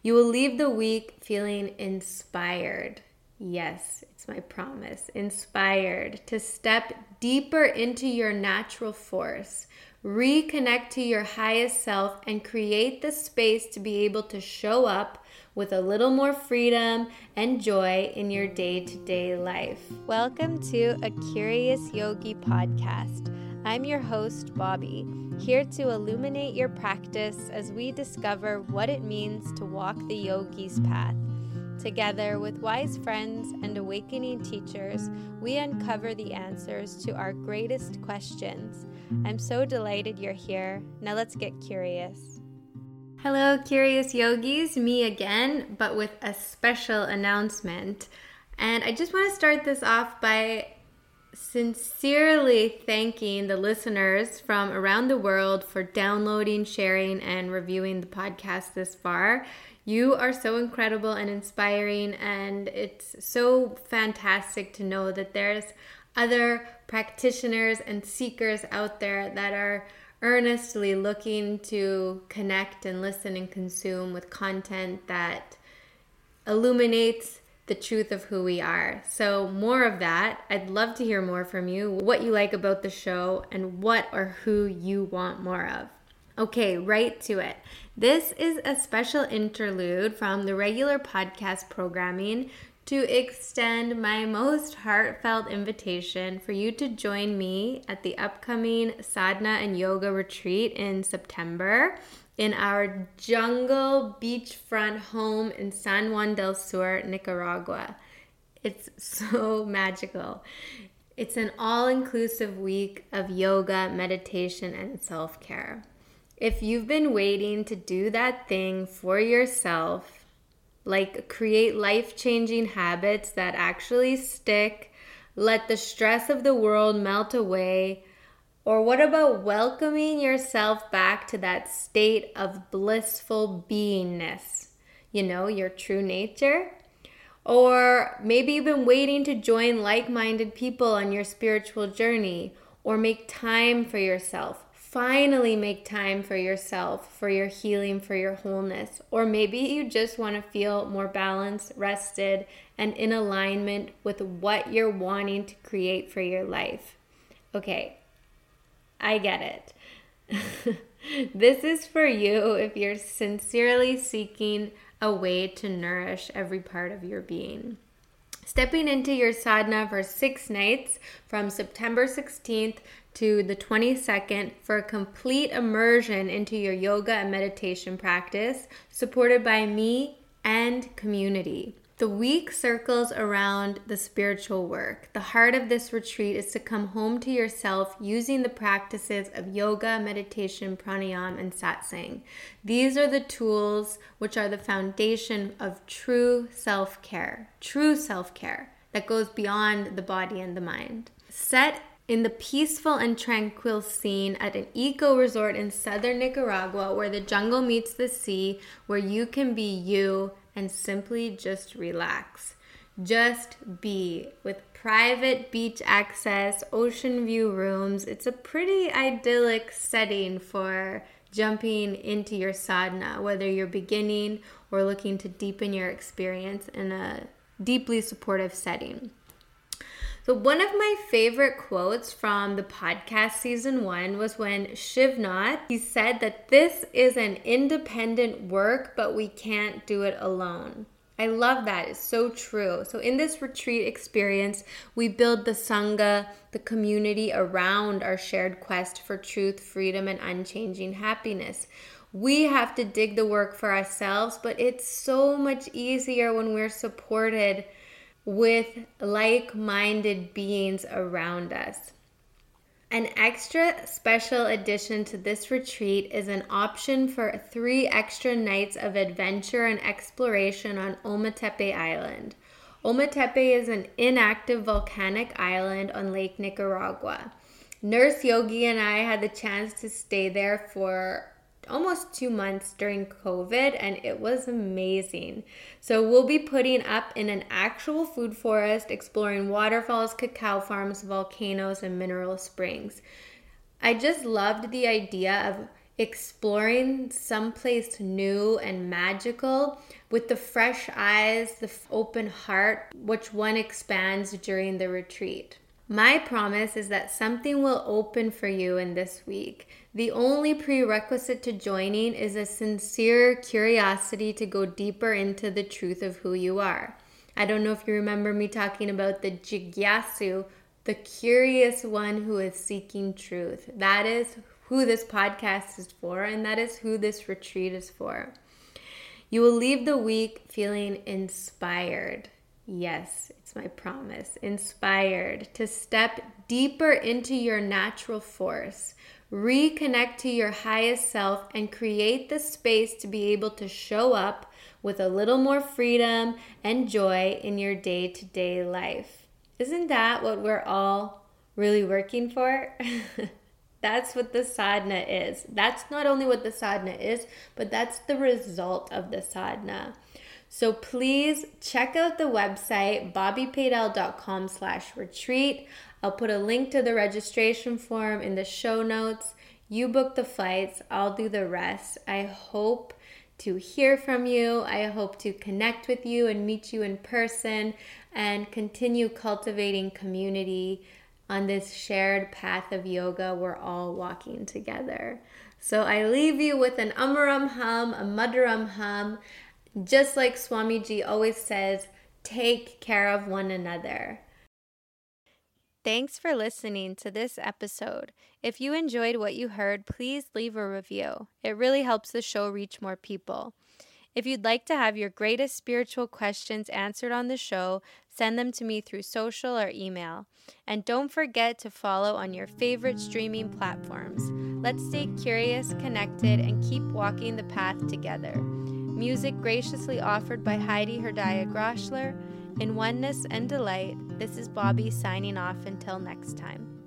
You will leave the week feeling inspired. Yes, it's my promise. Inspired to step deeper into your natural force, reconnect to your highest self, and create the space to be able to show up with a little more freedom and joy in your day-to-day life. Welcome to A Curious Yogi Podcast. I'm your host, Bobby, here to illuminate your practice as we discover what it means to walk the yogi's path. Together with wise friends and awakening teachers, we uncover the answers to our greatest questions. I'm so delighted you're here. Now let's get curious. Hello, Curious Yogis, me again, but with a special announcement. And I just want to start this off by sincerely thanking the listeners from around the world for downloading, sharing, and reviewing the podcast this far. You are so incredible and inspiring, and it's so fantastic to know that there's other practitioners and seekers out there that are earnestly looking to connect and listen and consume with content that illuminates the truth of who we are. So more of that. I'd love to hear more from you, what you like about the show, and what or who you want more of. Okay, right to it. This is a special interlude from the regular podcast programming to extend my most heartfelt invitation for you to join me at the upcoming Sadhana and Yoga Retreat in September in our jungle beachfront home in San Juan del Sur, Nicaragua. It's so magical. It's an all-inclusive week of yoga, meditation, and self-care. If you've been waiting to do that thing for yourself, like create life-changing habits that actually stick, let the stress of the world melt away, or what about welcoming yourself back to that state of blissful beingness? You know, your true nature? Or maybe you've been waiting to join like-minded people on your spiritual journey, or make time for yourself. Finally make time for yourself, for your healing, for your wholeness. Or maybe you just want to feel more balanced, rested, and in alignment with what you're wanting to create for your life. Okay. I get it. This is for you if you're sincerely seeking a way to nourish every part of your being. Stepping into your sadhana for 6 nights from September 16th to the 22nd for a complete immersion into your yoga and meditation practice, supported by me and community. The week circles around the spiritual work. The heart of this retreat is to come home to yourself using the practices of yoga, meditation, pranayama, and satsang. These are the tools which are the foundation of true self-care that goes beyond the body and the mind. Set in the peaceful and tranquil scene at an eco-resort in southern Nicaragua where the jungle meets the sea, where you can be you and simply just relax. Just be, with private beach access, ocean view rooms. It's a pretty idyllic setting for jumping into your sadhana, whether you're beginning or looking to deepen your experience in a deeply supportive setting. So one of my favorite quotes from the podcast season 1 was when Shivnath, he said that this is an independent work, but we can't do it alone. I love that. It's so true. So in this retreat experience, we build the Sangha, the community around our shared quest for truth, freedom, and unchanging happiness. We have to dig the work for ourselves, but it's so much easier when we're supported with like-minded beings around us. An extra special addition to this retreat is an option for 3 extra nights of adventure and exploration on Ometepe Island. Ometepe is an inactive volcanic island on Lake Nicaragua. Nurse Yogi and I had the chance to stay there for almost 2 months during COVID, and it was amazing. So we'll be putting up in an actual food forest, exploring waterfalls, cacao farms, volcanoes, and mineral springs. I just loved the idea of exploring someplace new and magical with the fresh eyes, the open heart, which one expands during the retreat. My promise is that something will open for you in this week. The only prerequisite to joining is a sincere curiosity to go deeper into the truth of who you are. I don't know if you remember me talking about the Jigyasu, the curious one who is seeking truth. That is who this podcast is for, and that is who this retreat is for. You will leave the week feeling inspired. Yes, it's my promise. Inspired to step deeper into your natural force, reconnect to your highest self, and create the space to be able to show up with a little more freedom and joy in your day-to-day life. Isn't that what we're all really working for? That's what the sadhana is. That's not only what the sadhana is, but that's the result of the sadhana. So please check out the website, bobbypadel.com/retreat. I'll put a link to the registration form in the show notes. You book the flights, I'll do the rest. I hope to hear from you. I hope to connect with you and meet you in person and continue cultivating community on this shared path of yoga we're all walking together. So I leave you with an Amaram hum, a Madaram hum. Just like Swamiji always says, take care of one another. Thanks for listening to this episode. If you enjoyed what you heard, please leave a review. It really helps the show reach more people. If you'd like to have your greatest spiritual questions answered on the show, send them to me through social or email. And don't forget to follow on your favorite streaming platforms. Let's stay curious, connected, and keep walking the path together. Music graciously offered by Heidi Herdaya Groschler. In oneness and delight, this is Bobby signing off until next time.